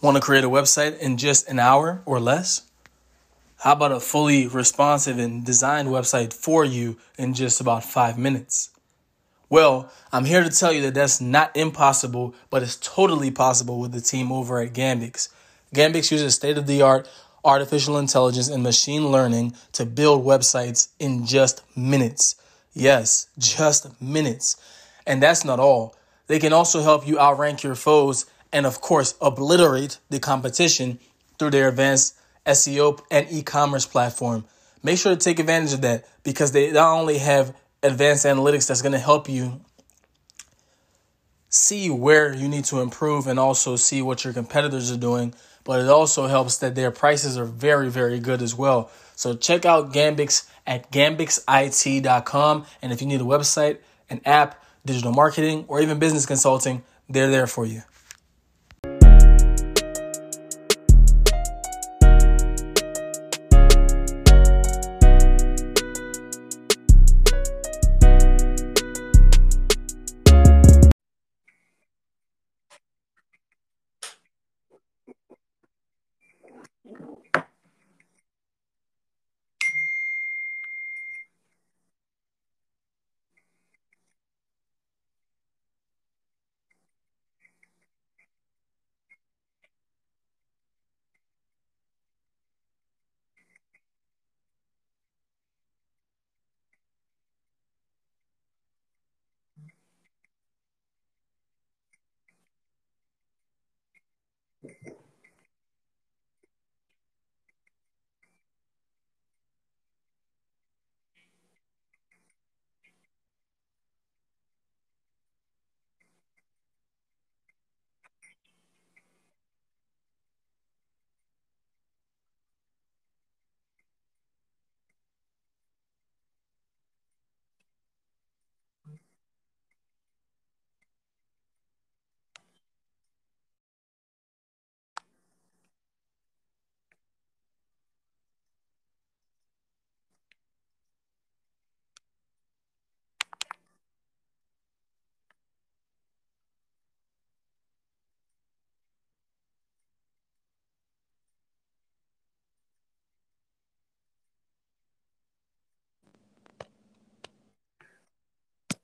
Want to create a website in just an hour or less? How about a fully responsive and designed website for you in just about 5 minutes? Well, I'm here to tell you that that's not impossible, but it's totally possible with the team over at Gambix. Gambix uses state-of-the-art artificial intelligence and machine learning to build websites in just minutes. Yes, just minutes. And that's not all. They can also help you outrank your foes and, of course, obliterate the competition through their advanced SEO and e-commerce platform. Make sure to take advantage of that because they not only have advanced analytics that's going to help you see where you need to improve and also see what your competitors are doing, but it also helps that their prices are very, very good as well. So check out Gambix at gambixit.com. And if you need a website, an app, digital marketing, or even business consulting, they're there for you.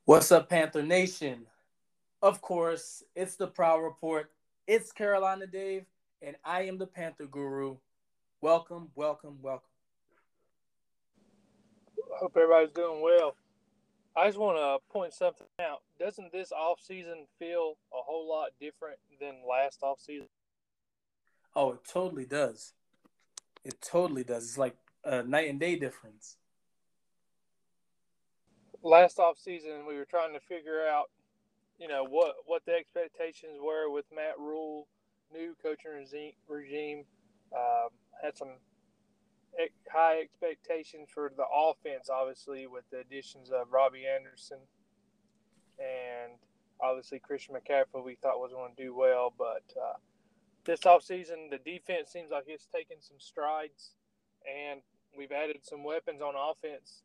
What's up, Panther Nation? Of course, it's the Prowl Report. It's Carolina Dave, and I am the Panther Guru. Welcome, welcome, welcome. I hope everybody's doing well. I just want to point something out. Doesn't this offseason feel a whole lot different than last offseason? Oh, it totally does. It totally does. It's like a night and day difference. Last offseason, we were trying to figure out, what the expectations were with Matt Rule, new coaching regime. Had some high expectations for the offense, obviously, with the additions of Robbie Anderson. And, obviously, Christian McCaffrey we thought was going to do well. But this offseason, the defense seems like it's taken some strides, and we've added some weapons on offense.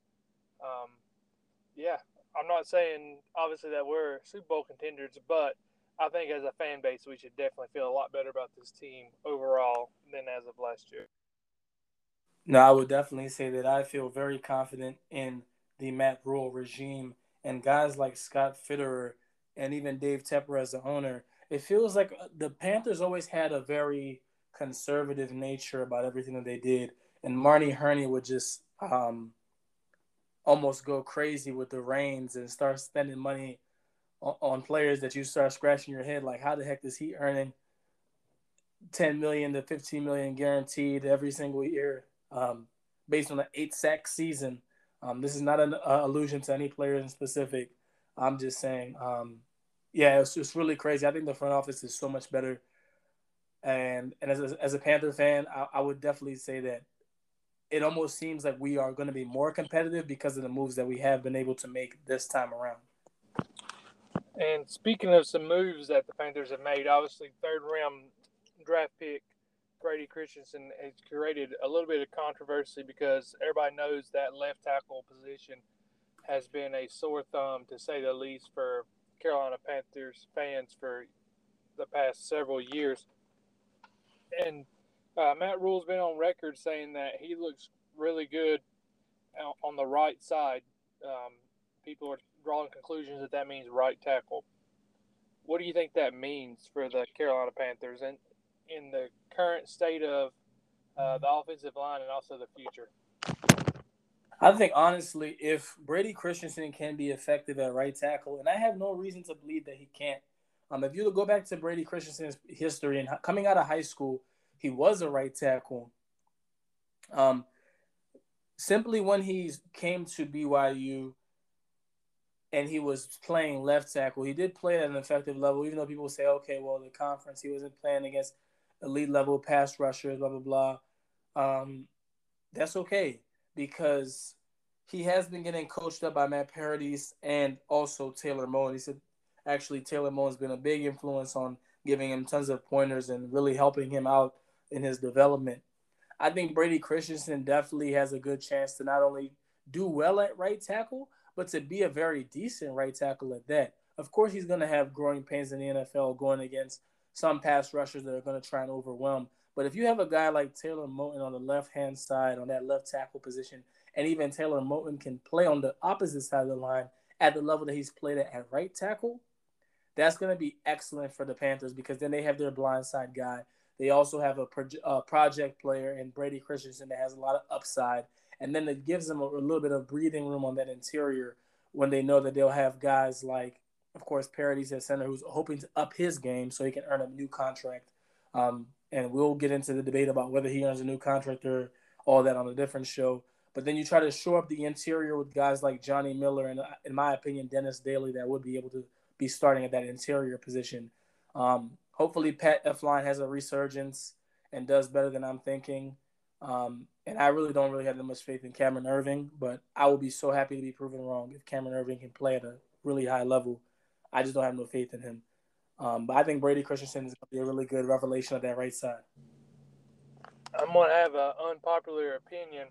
Yeah, I'm not saying, obviously, that we're Super Bowl contenders, but I think as a fan base, we should definitely feel a lot better about this team overall than as of last year. No, I would definitely say that I feel very confident in the Matt Rule regime. And guys like Scott Fitterer and even Dave Tepper as the owner, it feels like the Panthers always had a very conservative nature about everything that they did. And Marty Herney would just almost go crazy with the reins and start spending money on players that you start scratching your head like, how the heck is he earning $10 million to $15 million guaranteed every single year based on an 8-sack season? This is not an allusion to any player in specific. I'm just saying, it's just really crazy. I think the front office is so much better. And as a Panther fan, I would definitely say that it almost seems like we are going to be more competitive because of the moves that we have been able to make this time around. And speaking of some moves that the Panthers have made, obviously third-round draft pick Brady Christensen has created a little bit of controversy because everybody knows that left tackle position has been a sore thumb, to say the least, for Carolina Panthers fans for the past several years. And Matt Rule's been on record saying that he looks really good on the right side. People are drawing conclusions that means right tackle. What do you think that means for the Carolina Panthers and in the current state of the offensive line and also the future? I think, honestly, if Brady Christensen can be effective at right tackle, and I have no reason to believe that he can't. If you go back to Brady Christensen's history and coming out of high school, he was a right tackle. Simply when he came to BYU and he was playing left tackle, he did play at an effective level, even though people say, okay, well, the conference, he wasn't playing against elite level pass rushers, blah, blah, blah. That's okay, because he has been getting coached up by Matt Paradis and also Taylor Moen. He said, actually, Taylor Moen's been a big influence on giving him tons of pointers and really helping him out in his development. I think Brady Christensen definitely has a good chance to not only do well at right tackle, but to be a very decent right tackle at that. Of course, he's going to have growing pains in the NFL going against some pass rushers that are going to try and overwhelm. But if you have a guy like Taylor Moen on the left-hand side on that left tackle position, and even Taylor Moen can play on the opposite side of the line at the level that he's played at right tackle, that's going to be excellent for the Panthers, because then they have their blindside guy. They also have a project player in Brady Christensen that has a lot of upside. And then it gives them a little bit of breathing room on that interior when they know that they'll have guys like, of course, Paradis at center, who's hoping to up his game so he can earn a new contract. And we'll get into the debate about whether he earns a new contract or all that on a different show. But then you try to shore up the interior with guys like Johnny Miller and, in my opinion, Dennis Daly that would be able to be starting at that interior position. Hopefully Pat Elflein has a resurgence and does better than I'm thinking. And I really don't have that much faith in Cameron Irving, but I will be so happy to be proven wrong if Cameron Irving can play at a really high level. I just don't have no faith in him. But I think Brady Christensen is going to be a really good revelation of that right side. I'm going to have an unpopular opinion.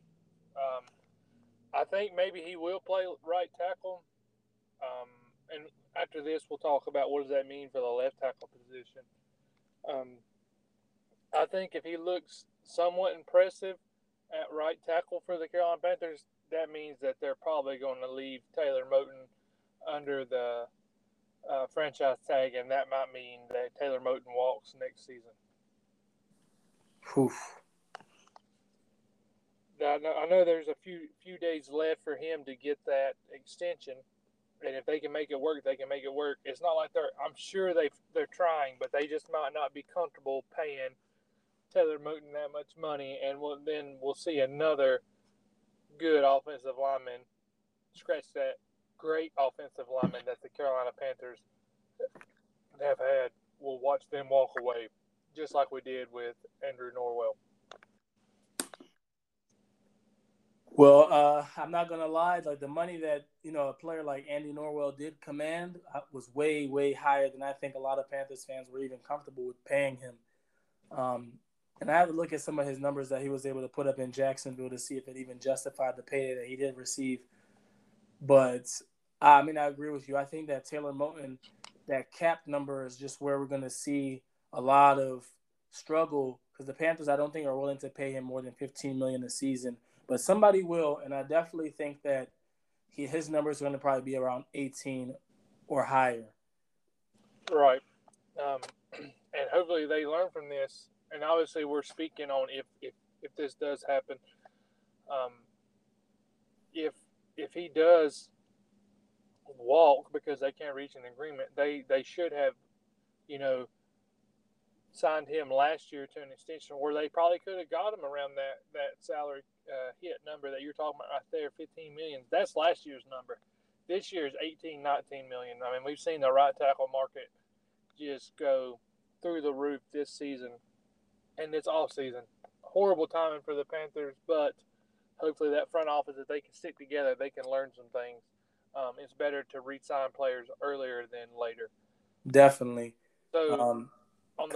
I think maybe he will play right tackle. And after this, we'll talk about what does that mean for the left tackle position. I think if he looks somewhat impressive at right tackle for the Carolina Panthers, that means that they're probably going to leave Taylor Moen under the franchise tag, and that might mean that Taylor Moen walks next season. Oof. Now, I know there's a few days left for him to get that extension, and if they can make it work, they can make it work. It's not like they're trying, but they just might not be comfortable paying Taylor Moen that much money, and we'll see another good offensive lineman scratch that great offensive lineman that the Carolina Panthers have had. We'll watch them walk away, just like we did with Andrew Norwell. Well, I'm not going to lie. Like, the money that, a player like Andy Norwell did command was way, way higher than I think a lot of Panthers fans were even comfortable with paying him. And I had to look at some of his numbers that he was able to put up in Jacksonville to see if it even justified the payday that he did receive. But, I mean, I agree with you. I think that Taylor Moen, that cap number is just where we're going to see a lot of struggle, because the Panthers, I don't think, are willing to pay him more than $15 million a season. But somebody will, and I definitely think that his numbers are going to probably be around 18 or higher. Right. And hopefully they learn from this. And obviously we're speaking on if this does happen. If he does walk because they can't reach an agreement, they should have, signed him last year to an extension where they probably could have got him around that salary hit number that you're talking about right there, $15 million. That's last year's number. This year's $18, $19 million. I mean, we've seen the right tackle market just go through the roof this season and this offseason. Horrible timing for the Panthers, but hopefully that front office, if they can stick together, they can learn some things. It's better to re-sign players earlier than later. Definitely. So on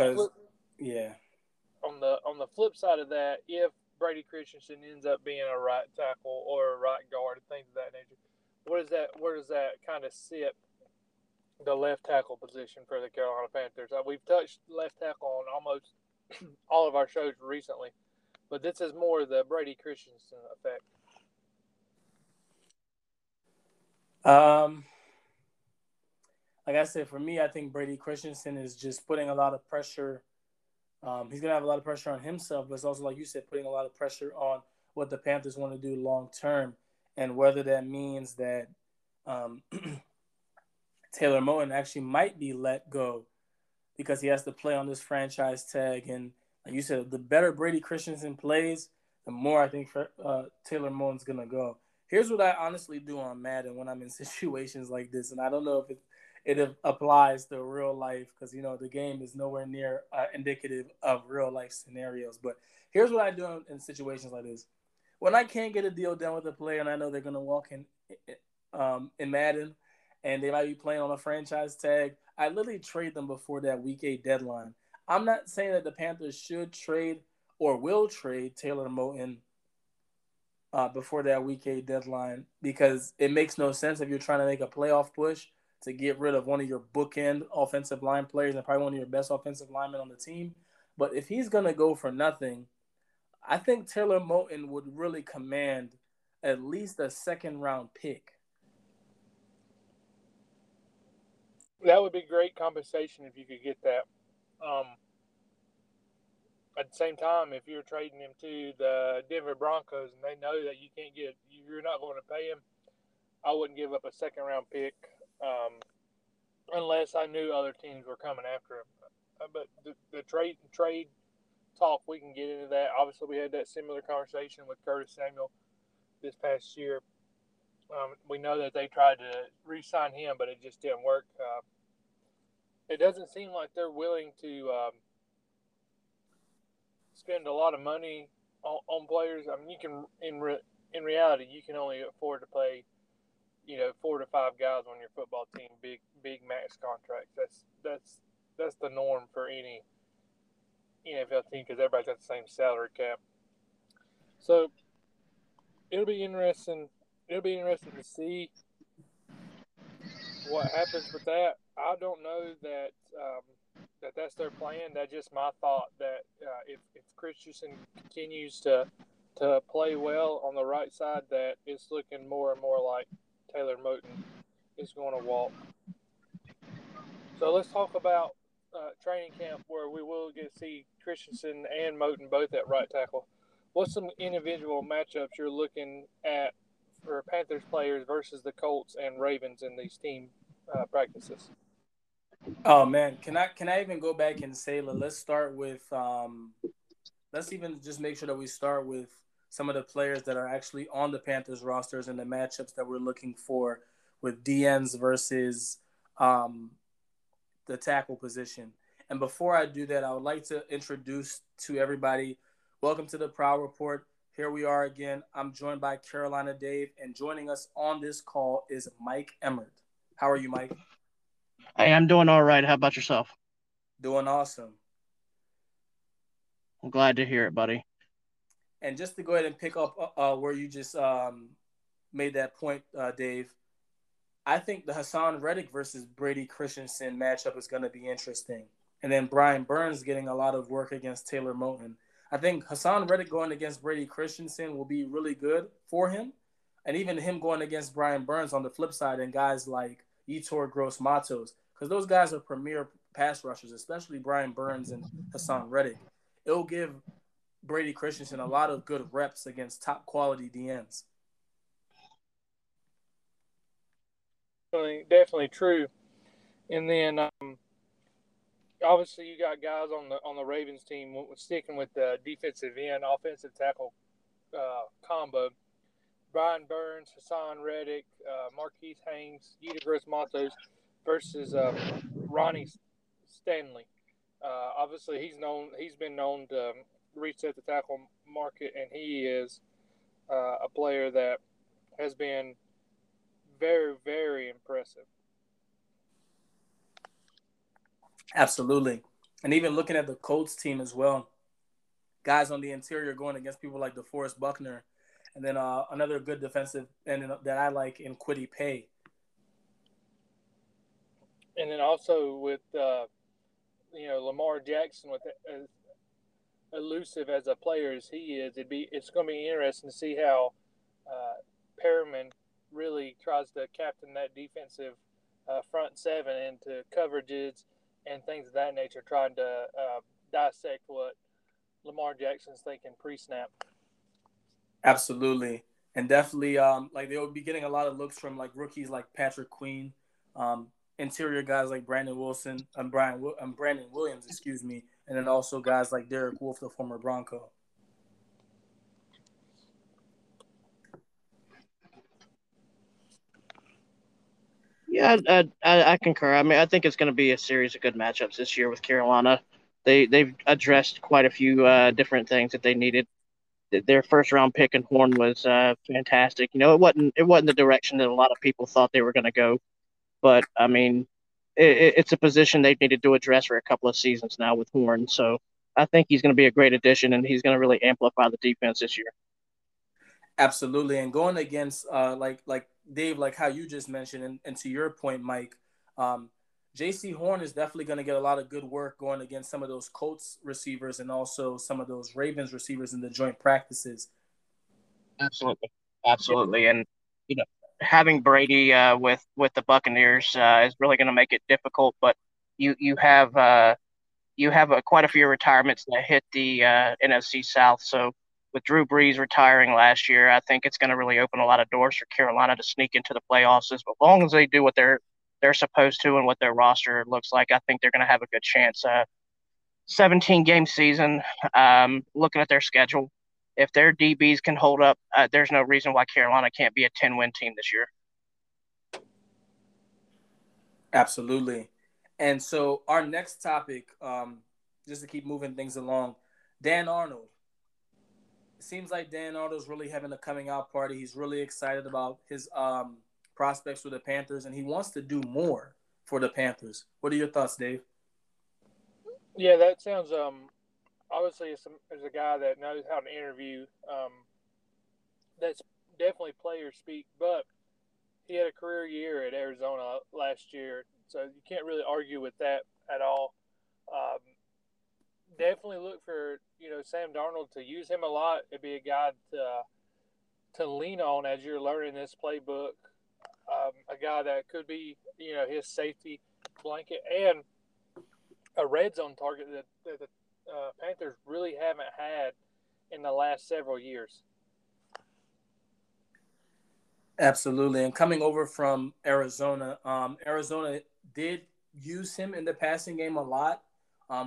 the flip side of that, if Brady Christensen ends up being a right tackle or a right guard and things of that nature, where does that kind of sit the left tackle position for the Carolina Panthers? We've touched left tackle on almost all of our shows recently. But this is more the Brady Christensen effect. Like I said, for me, I think Brady Christensen is just putting a lot of pressure. He's going to have a lot of pressure on himself, but it's also, like you said, putting a lot of pressure on what the Panthers want to do long term, and whether that means that Taylor Moen actually might be let go because he has to play on this franchise tag. And like you said, the better Brady Christensen plays, the more I think Taylor Moen's going to go. Here's what I honestly do on Madden when I'm in situations like this, and I don't know if it applies to real life because, you know, the game is nowhere near indicative of real life scenarios. But here's what I do in situations like this. When I can't get a deal done with a player and I know they're going to walk in Madden and they might be playing on a franchise tag, I literally trade them before that Week 8 deadline. I'm not saying that the Panthers should trade or will trade Taylor Moen before that Week 8 deadline because it makes no sense if you're trying to make a playoff push to get rid of one of your bookend offensive line players and probably one of your best offensive linemen on the team. But if he's going to go for nothing, I think Taylor Moen would really command at least a second-round pick. That would be great compensation if you could get that. At the same time, if you're trading him to the Denver Broncos and they know that you can't get, you're not going to pay him, I wouldn't give up a second-round pick. Unless I knew other teams were coming after him. But the trade talk, we can get into that. Obviously, we had that similar conversation with Curtis Samuel this past year. We know that they tried to re-sign him, but it just didn't work. It doesn't seem like they're willing to spend a lot of money on players. I mean, you can in reality, you can only afford to play, you know, 4 to 5 guys on your football team, big max contracts. That's the norm for any NFL team because everybody's got the same salary cap. So it'll be interesting. It'll be interesting to see what happens with that. I don't know that that's their plan. That's just my thought. That if Christensen continues to play well on the right side, that it's looking more and more like Taylor Moen is going to walk. So let's talk about training camp, where we will get to see Christensen and Moen both at right tackle. What's some individual matchups you're looking at for Panthers players versus the Colts and Ravens in these team practices? Oh man, can I even go back and say let's start with let's even just make sure that we start with some of the players that are actually on the Panthers rosters and the matchups that we're looking for with DNs versus the tackle position. And before I do that, I would like to introduce to everybody, welcome to the Prowl Report. Here we are again. I'm joined by Carolina Dave, and joining us on this call is Mike Emmert. How are you, Mike? Hey, I'm doing all right. How about yourself? Doing awesome. I'm glad to hear it, buddy. And just to go ahead and pick up where you just made that point, Dave, I think the Haason Reddick versus Brady Christensen matchup is going to be interesting. And then Brian Burns getting a lot of work against Taylor Moen. I think Haason Reddick going against Brady Christensen will be really good for him. And even him going against Brian Burns on the flip side and guys like Etor Gross-Matos, because those guys are premier pass rushers, especially Brian Burns and Haason Reddick. It'll give Brady Christensen a lot of good reps against top quality DNs. Definitely true. And then obviously you got guys on the Ravens team sticking with the defensive end, offensive tackle combo. Brian Burns, Haason Reddick, Marquise Haynes, Etor Gross-Matos versus Ronnie Stanley. Obviously he's been known to reset the tackle market, and he is a player that has been very, very impressive. Absolutely. And even looking at the Colts team as well, guys on the interior going against people like DeForest Buckner, and then another good defensive end that I like in Kwity Paye. And then also with Lamar Jackson with elusive as a player as he is, it's going to be interesting to see how Perriman really tries to captain that defensive front seven into coverages and things of that nature, trying to dissect what Lamar Jackson's thinking pre-snap. Absolutely. And definitely, like, they'll be getting a lot of looks from, like, rookies like Patrick Queen, interior guys like Brandon Wilson and Brandon Williams, and then also guys like Derek Wolfe, the former Bronco. Yeah, I concur. I mean, I think it's going to be a series of good matchups this year with Carolina. They've addressed quite a few different things that they needed. Their first round pick in Horn was fantastic. You know, it wasn't the direction that a lot of people thought they were going to go, but I mean, it's a position they've needed to address for a couple of seasons now with Horn. So I think he's going to be a great addition, and he's going to really amplify the defense this year. Absolutely, and going against like Dave, like how you just mentioned, and to your point, Mike, J.C. Horn is definitely going to get a lot of good work going against some of those Colts receivers and also some of those Ravens receivers in the joint practices. Absolutely, and you know, having Brady with the Buccaneers is really going to make it difficult. But you have quite a few retirements that hit the NFC South, so. With Drew Brees retiring last year, I think it's going to really open a lot of doors for Carolina to sneak into the playoffs. As long as they do what they're supposed to and what their roster looks like, I think they're going to have a good chance. 17-game season, looking at their schedule, if their DBs can hold up, there's no reason why Carolina can't be a 10-win team this year. Absolutely. And so our next topic, just to keep moving things along, Dan Arnold. Seems like Dan Arnold's really having a coming out party. He's really excited about his prospects for the Panthers, and he wants to do more for the Panthers. What are your thoughts, Dave? Yeah, that sounds obviously as a guy that knows how to interview. That's definitely player speak, but he had a career year at Arizona last year, so you can't really argue with that at all. Definitely look for, you know, Sam Darnold to use him a lot. It'd be a guy to lean on as you're learning this playbook. A guy that could be, you know, his safety blanket and a red zone target that the Panthers really haven't had in the last several years. Absolutely. And coming over from Arizona, Arizona did use him in the passing game a lot.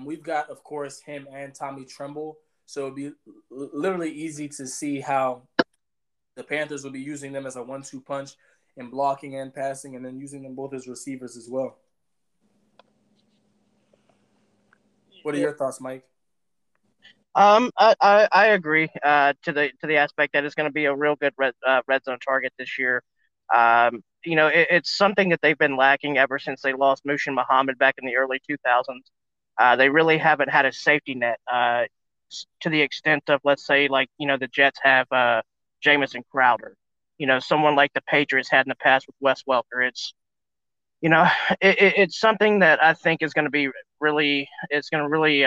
We've got, of course, him and Tommy Tremble, so it'd be literally easy to see how the Panthers will be using them as a 1-2 punch in blocking and passing, and then using them both as receivers as well. What are your thoughts, Mike? I agree to the aspect that it's going to be a real good red zone target this year. You know, it's something that they've been lacking ever since they lost Mushin Muhammad back in the early 2000s. They really haven't had a safety net to the extent of, let's say, like, you know, the Jets have Jamison Crowder. You know, someone like the Patriots had in the past with Wes Welker. It's, you know, it's something that I think is going to be really – it's going to really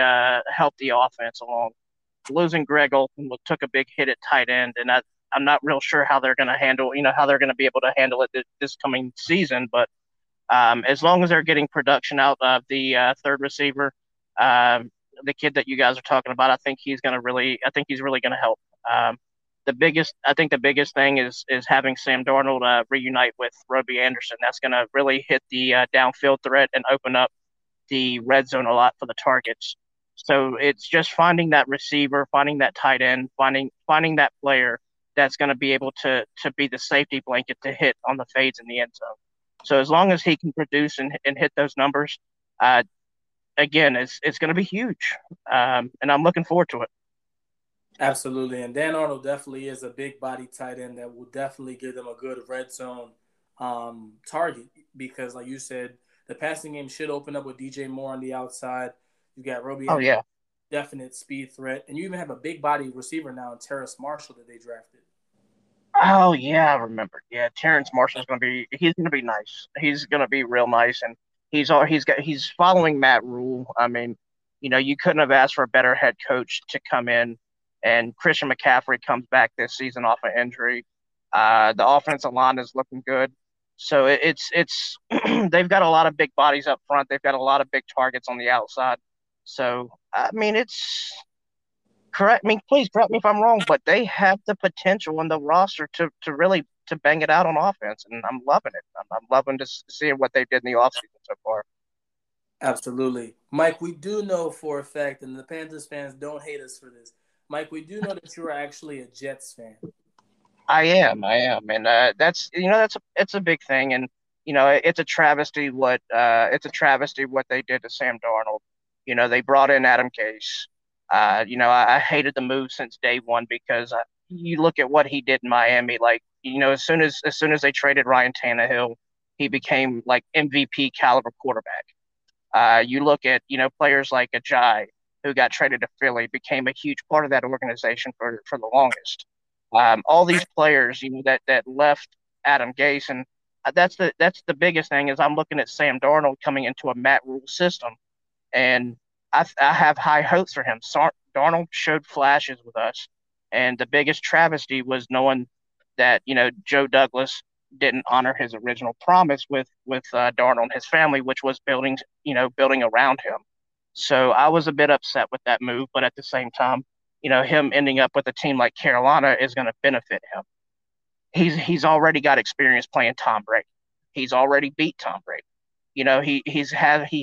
help the offense along. Losing Greg Olsen took a big hit at tight end, and I'm not real sure how they're going to handle – you know, how they're going to be able to handle it this coming season, but – as long as they're getting production out of the third receiver, the kid that you guys are talking about, I think he's really going to help. The biggest thing is having Sam Darnold reunite with Robbie Anderson. That's going to really hit the downfield threat and open up the red zone a lot for the targets. So it's just finding that receiver, finding that tight end, finding that player that's going to be able to be the safety blanket to hit on the fades in the end zone. So as long as he can produce and hit those numbers, again, it's going to be huge, and I'm looking forward to it. Absolutely, and Dan Arnold definitely is a big body tight end that will definitely give them a good red zone target because, like you said, the passing game should open up with D.J. Moore on the outside. You got Robbie. Oh, yeah. Definite speed threat, and you even have a big body receiver now in Terrence Marshall that they drafted. Oh yeah, I remember. Yeah, Terrence Marshall's he's gonna be nice. He's gonna be real nice, and he's following Matt Rule. I mean, you know, you couldn't have asked for a better head coach to come in. And Christian McCaffrey comes back this season off an injury. The offensive line is looking good. So it's they've got a lot of big bodies up front. They've got a lot of big targets on the outside. So, I mean, it's – correct me, please correct me if I'm wrong, but they have the potential in the roster to really to bang it out on offense, and I'm loving it. I'm loving to see what they did in the offseason so far. Absolutely. Mike, we do know for a fact, and the Panthers fans don't hate us for this, Mike, we do know that you're actually a Jets fan. I am, and that's it's a big thing, and it's a travesty what they did to Sam Darnold. You know, they brought in Adam Gase. I hated the move since day one because you look at what he did in Miami. Like, you know, as soon as they traded Ryan Tannehill, he became like MVP caliber quarterback. You look at players like Ajayi, who got traded to Philly, became a huge part of that organization for the longest. All these players, that left Adam Gase, and that's the biggest thing is I'm looking at Sam Darnold coming into a Matt Rule system, and I have high hopes for him. Darnold showed flashes with us, and the biggest travesty was knowing that Joe Douglas didn't honor his original promise with Darnold and his family, which was building around him. So I was a bit upset with that move, but at the same time, him ending up with a team like Carolina is going to benefit him. He's already got experience playing Tom Brady. He's already beat Tom Brady. He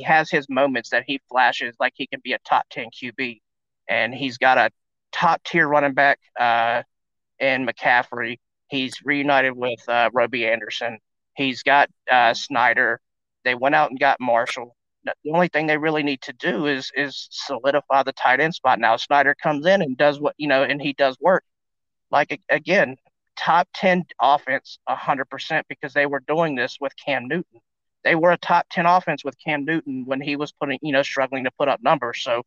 has his moments that he flashes like he can be a top 10 QB, and he's got a top tier running back in McCaffrey. He's reunited with Robbie Anderson. He's got Snyder. They went out and got Marshall. The only thing they really need to do is solidify the tight end spot. Now Snyder comes in and does what, and he does work. Like, again, top 10 offense 100% because they were doing this with Cam Newton. They were a top 10 offense with Cam Newton when he was struggling to put up numbers. So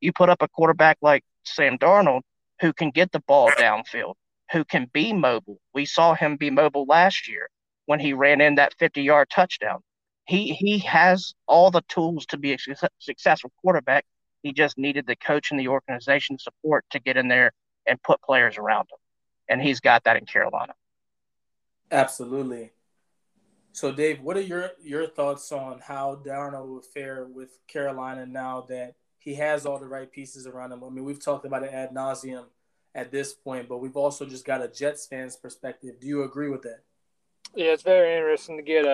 you put up a quarterback like Sam Darnold who can get the ball downfield, who can be mobile. We saw him be mobile last year when he ran in that 50-yard touchdown. He has all the tools to be a successful quarterback. He just needed the coach and the organization support to get in there and put players around him. And he's got that in Carolina. Absolutely. So, Dave, what are your thoughts on how Darnold will fare with Carolina now that he has all the right pieces around him? I mean, we've talked about it ad nauseum at this point, but we've also just got a Jets fan's perspective. Do you agree with that? Yeah, it's very interesting to get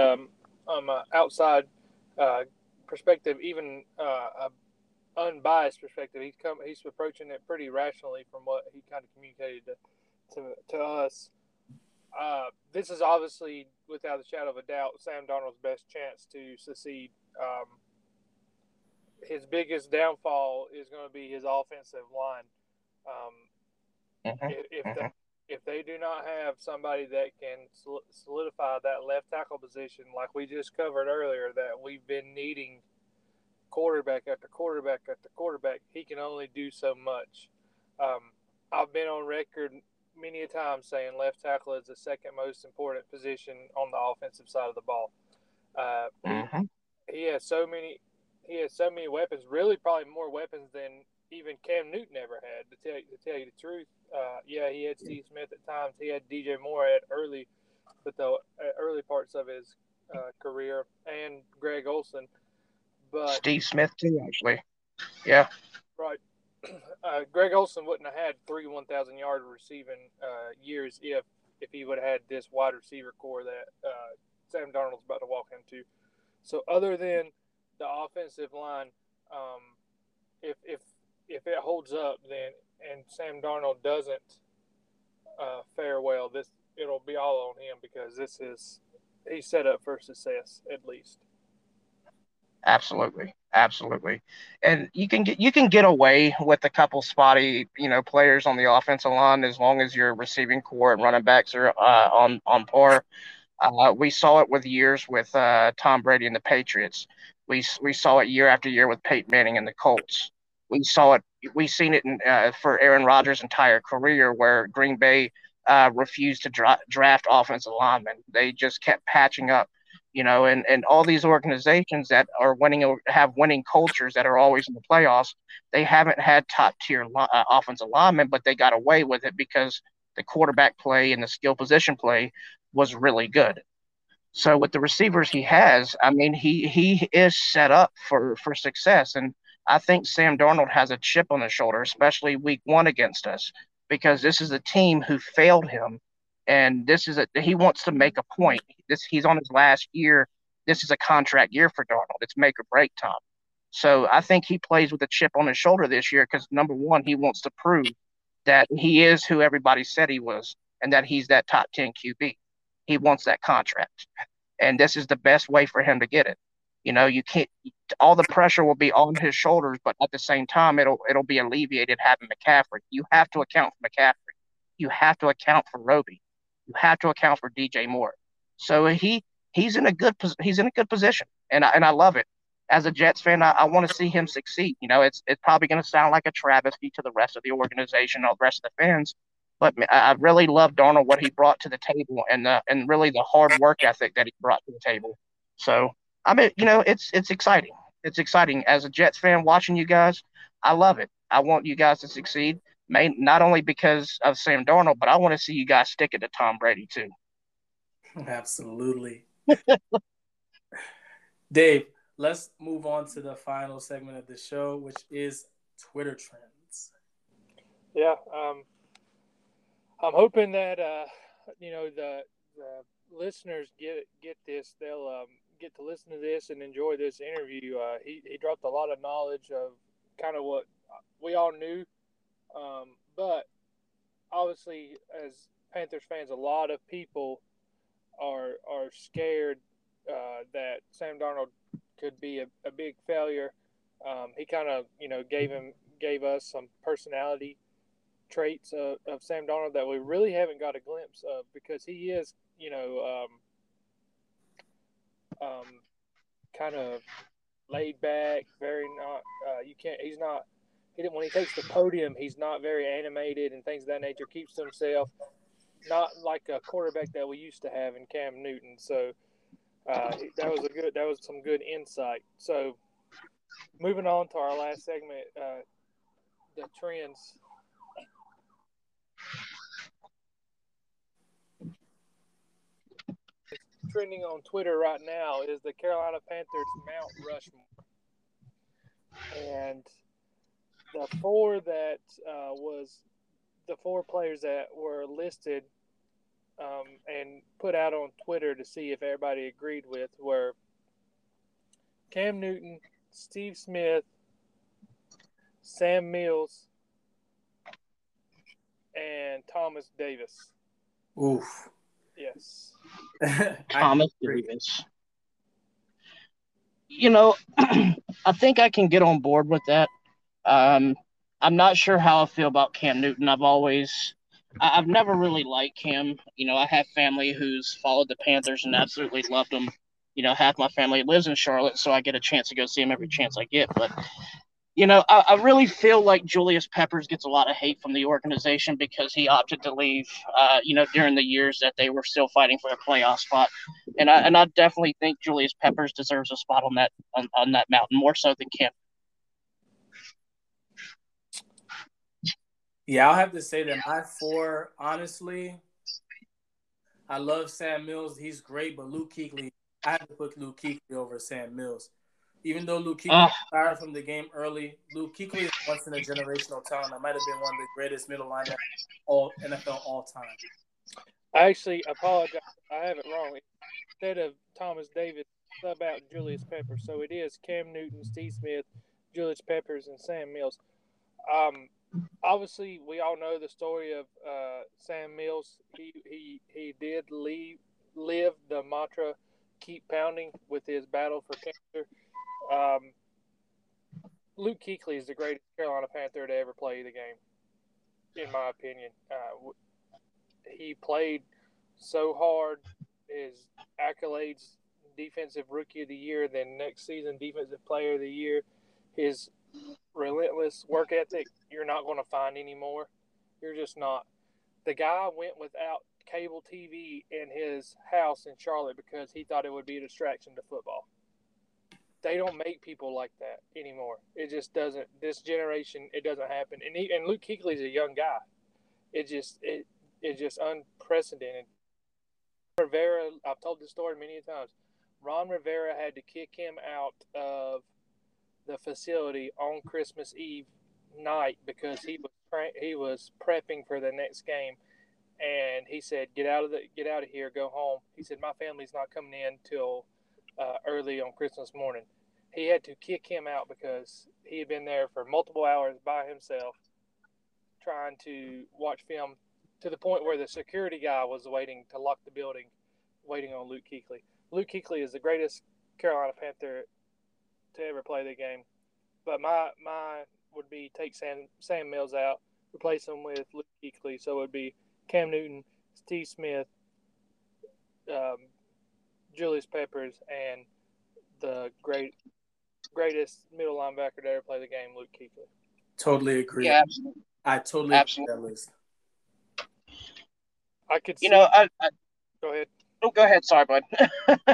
outside perspective, even a unbiased perspective. He's approaching it pretty rationally from what he kind of communicated to us. This is obviously, without a shadow of a doubt, Sam Darnold's best chance to succeed. His biggest downfall is going to be his offensive line. If they do not have somebody that can solidify that left tackle position, like we just covered earlier, that we've been needing quarterback after quarterback after quarterback, he can only do so much. I've been on record many a time saying left tackle is the second most important position on the offensive side of the ball. He has so many weapons, really probably more weapons than even Cam Newton ever had, to tell you the truth. He had Steve Smith at times. He had D.J. Moore at early parts of his career, and Greg Olsen. But Steve Smith too, actually. Yeah. Right. Greg Olsen wouldn't have had 3 1,000-yard receiving years if he would have had this wide receiver core that Sam Darnold's about to walk into. So other than the offensive line, if it holds up, then and Sam Darnold doesn't fare well, it'll be all on him because he's set up for success at least. Absolutely, and you can get away with a couple spotty players on the offensive line as long as your receiving core and running backs are on par. We saw it with years with Tom Brady and the Patriots. We saw it year after year with Peyton Manning and the Colts. We saw it. We've seen it for Aaron Rodgers' entire career, where Green Bay refused to draft offensive linemen. They just kept patching up you know, and all these organizations that are winning or have winning cultures that are always in the playoffs, they haven't had top tier offensive linemen, but they got away with it because the quarterback play and the skill position play was really good. So with the receivers he has, I mean, he is set up for success. And I think Sam Darnold has a chip on his shoulder, especially week one against us, because this is a team who failed him. And this is he wants to make a point. He's on his last year. This is a contract year for Darnold. It's make or break time. So I think he plays with a chip on his shoulder this year because, number one, he wants to prove that he is who everybody said he was and that he's that top 10 QB. He wants that contract. And this is the best way for him to get it. You know, you can't – all the pressure will be on his shoulders, but at the same time, it'll be alleviated having McCaffrey. You have to account for McCaffrey. You have to account for Roby. You have to account for D.J. Moore. So he's in a good position, and I love it. As a Jets fan, I want to see him succeed. You know, it's probably going to sound like a travesty to the rest of the organization, all the rest of the fans, but I really love Darnold, what he brought to the table, and really the hard work ethic that he brought to the table. So I mean, you know, it's exciting. It's exciting as a Jets fan watching you guys. I love it. I want you guys to succeed. Not only because of Sam Darnold, but I want to see you guys stick it to Tom Brady too. Absolutely. Dave, let's move on to the final segment of the show, which is Twitter trends. Yeah, I'm hoping that you know, the listeners get this. They'll get to listen to this and enjoy this interview. He dropped a lot of knowledge of kind of what we all knew. But obviously, as Panthers fans, a lot of people are scared that Sam Darnold could be a big failure. He kind of, you know, gave us some personality traits of Sam Darnold that we really haven't got a glimpse of, because he is, you know, kind of laid back, very not. He's not. When he takes the podium, he's not very animated and things of that nature, keeps to himself, not like a quarterback that we used to have in Cam Newton. So that was some good insight. So moving on to our last segment, the trends. Trending on Twitter right now is the Carolina Panthers Mount Rushmore. And the four that was the four players that were listed and put out on Twitter to see if everybody agreed with were Cam Newton, Steve Smith, Sam Mills, and Thomas Davis. Oof. Yes. Thomas Davis. You know, I think I can get on board with that. I'm not sure how I feel about Cam Newton. I've never really liked Cam. You know, I have family who's followed the Panthers and absolutely loved them. You know, half my family lives in Charlotte, so I get a chance to go see him every chance I get. But, you know, I really feel like Julius Peppers gets a lot of hate from the organization because he opted to leave, you know, during the years that they were still fighting for a playoff spot. And I definitely think Julius Peppers deserves a spot on that mountain, more so than Cam. Yeah, I'll have to say that my four, honestly, I love Sam Mills. He's great, but Luke Kuechly, I have to put Luke Kuechly over Sam Mills. Even though Luke Kuechly retired from the game early, Luke Kuechly is once in a generational talent. I might have been one of the greatest middle linemen all NFL all time. I actually apologize. I have it wrong. Instead of Thomas Davis, it's about Julius Peppers. So it is Cam Newton, Steve Smith, Julius Peppers, and Sam Mills. Obviously, we all know the story of Sam Mills. He did live the mantra, keep pounding, with his battle for cancer. Luke Kuechly is the greatest Carolina Panther to ever play the game, in my opinion. He played so hard. His accolades, Defensive Rookie of the Year, then next season, Defensive Player of the Year. His relentless work ethic, you're not going to find anymore. You're just not. The guy went without cable TV in his house in Charlotte because he thought it would be a distraction to football. They don't make people like that anymore. It just doesn't. This generation, it doesn't happen. And Luke Kuechly's a young guy. It's just unprecedented. Rivera, I've told this story many times. Ron Rivera had to kick him out of the facility on Christmas Eve night because he was prepping for the next game, and he said, "Get out of here, go home." He said, "My family's not coming in till early on Christmas morning." He had to kick him out because he had been there for multiple hours by himself trying to watch film, to the point where the security guy was waiting to lock the building, waiting on Luke Kuechly. Luke Kuechly is the greatest Carolina Panther to ever play the game, but my would be take Sam Mills out, replace him with Luke Kuechly. So it would be Cam Newton, Steve Smith, Julius Peppers, and the greatest middle linebacker to ever play the game, Luke Kuechly. Totally agree. Yeah, absolutely. I totally agree with that list. I could see, go ahead. Oh, go ahead. Sorry, bud. I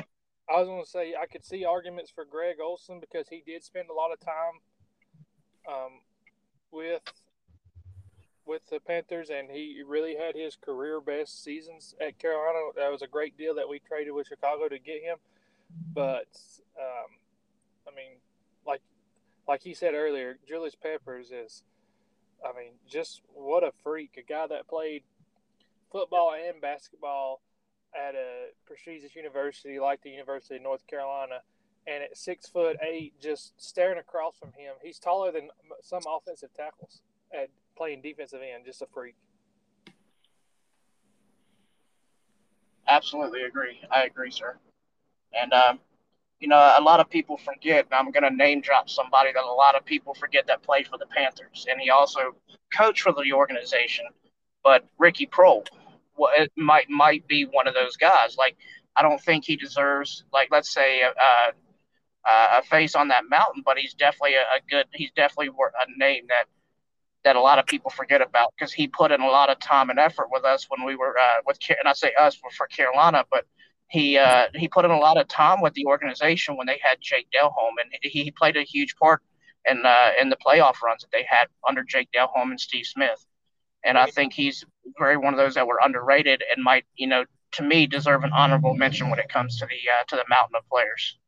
was going to say I could see arguments for Greg Olsen because he did spend a lot of time with the Panthers, and he really had his career best seasons at Carolina. That was a great deal that we traded with Chicago to get him. But I mean, like he said earlier, Julius Peppers is, I mean, just what a freak! A guy that played football and basketball at a prestigious university like the University of North Carolina. And at 6'8", just staring across from him, he's taller than some offensive tackles at playing defensive end. Just a freak. Absolutely agree. I agree, sir. And, a lot of people forget, and I'm going to name drop somebody that a lot of people forget that played for the Panthers. And he also coached for the organization. But Ricky Proehl might be one of those guys. Like, I don't think he deserves, like, let's say, a face on that mountain, but he's definitely a name that a lot of people forget about because he put in a lot of time and effort with us when we were and I say us for Carolina, but he put in a lot of time with the organization when they had Jake Delhomme, and he played a huge part in the playoff runs that they had under Jake Delhomme and Steve Smith, and I think he's very one of those that were underrated and might to me deserve an honorable mention when it comes to the mountain of players.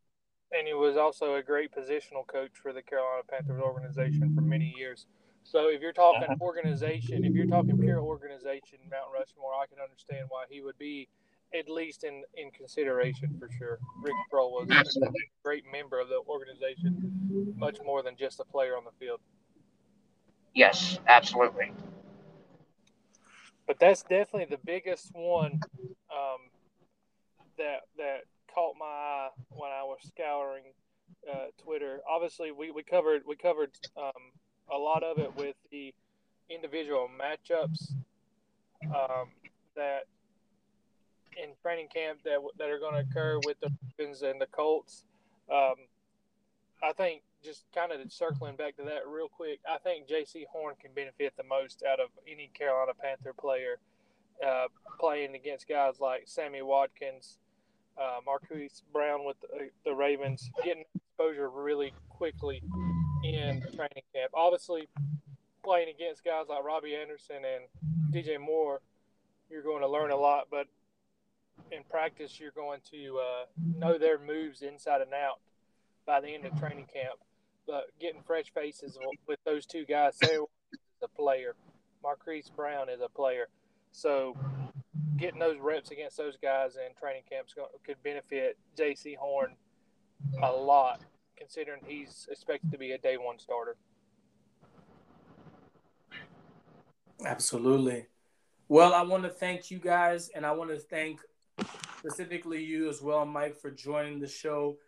And he was also a great positional coach for the Carolina Panthers organization for many years. So if you're talking organization, if you're talking pure organization, Mount Rushmore, I can understand why he would be at least in consideration for sure. Rick Proehl was a great member of the organization, much more than just a player on the field. Yes, absolutely. But that's definitely the biggest one that caught my eye when I was scouring Twitter. Obviously, we covered a lot of it with the individual matchups that in training camp that are going to occur with the Ravens and the Colts. I think just kind of circling back to that real quick, I think J.C. Horn can benefit the most out of any Carolina Panther player playing against guys like Sammy Watkins, Marquise Brown with the Ravens, getting exposure really quickly in training camp. Obviously, playing against guys like Robbie Anderson and D.J. Moore, you're going to learn a lot, but in practice, you're going to know their moves inside and out by the end of training camp. But getting fresh faces with those two guys, Sarah is a player, Marquise Brown is a player. So getting those reps against those guys in training camps could benefit J.C. Horn a lot, considering he's expected to be a day one starter. Absolutely. Well, I want to thank you guys, and I want to thank specifically you as well, Mike, for joining the show.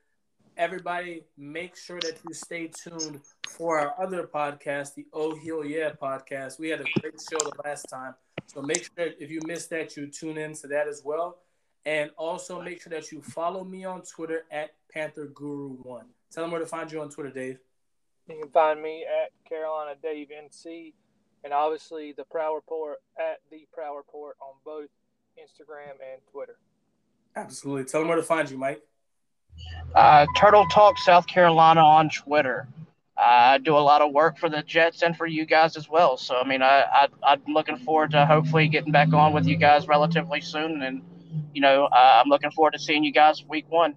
Everybody, make sure that you stay tuned for our other podcast, the Oh Heel Yeah podcast. We had a great show the last time. So make sure if you missed that, you tune in to that as well. And also make sure that you follow me on Twitter at PantherGuru1. Tell them where to find you on Twitter, Dave. You can find me at CarolinaDaveNC. and obviously the Proehl Report at the Proehl Report on both Instagram and Twitter. Absolutely. Tell them where to find you, Mike. Turtle Talk South Carolina on Twitter. I do a lot of work for the Jets and for you guys as well. So, I mean, I'm looking forward to hopefully getting back on with you guys relatively soon. And, you know, I'm looking forward to seeing you guys week 1.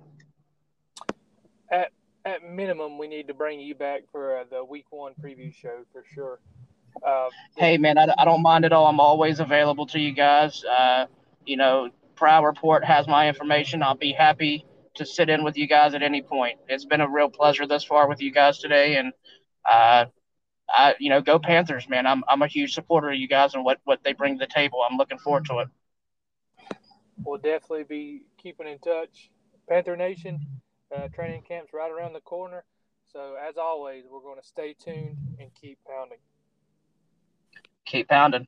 At minimum, we need to bring you back for the week 1 preview show for sure. Hey, man, I don't mind at all. I'm always available to you guys. You know, Proehl Report has my information. I'll be happy to sit in with you guys at any point. It's been a real pleasure thus far with you guys today. And, you know, go Panthers, man. I'm a huge supporter of you guys and what they bring to the table. I'm looking forward to it. We'll definitely be keeping in touch. Panther Nation, training camp's right around the corner. So, as always, we're going to stay tuned and keep pounding. Keep pounding.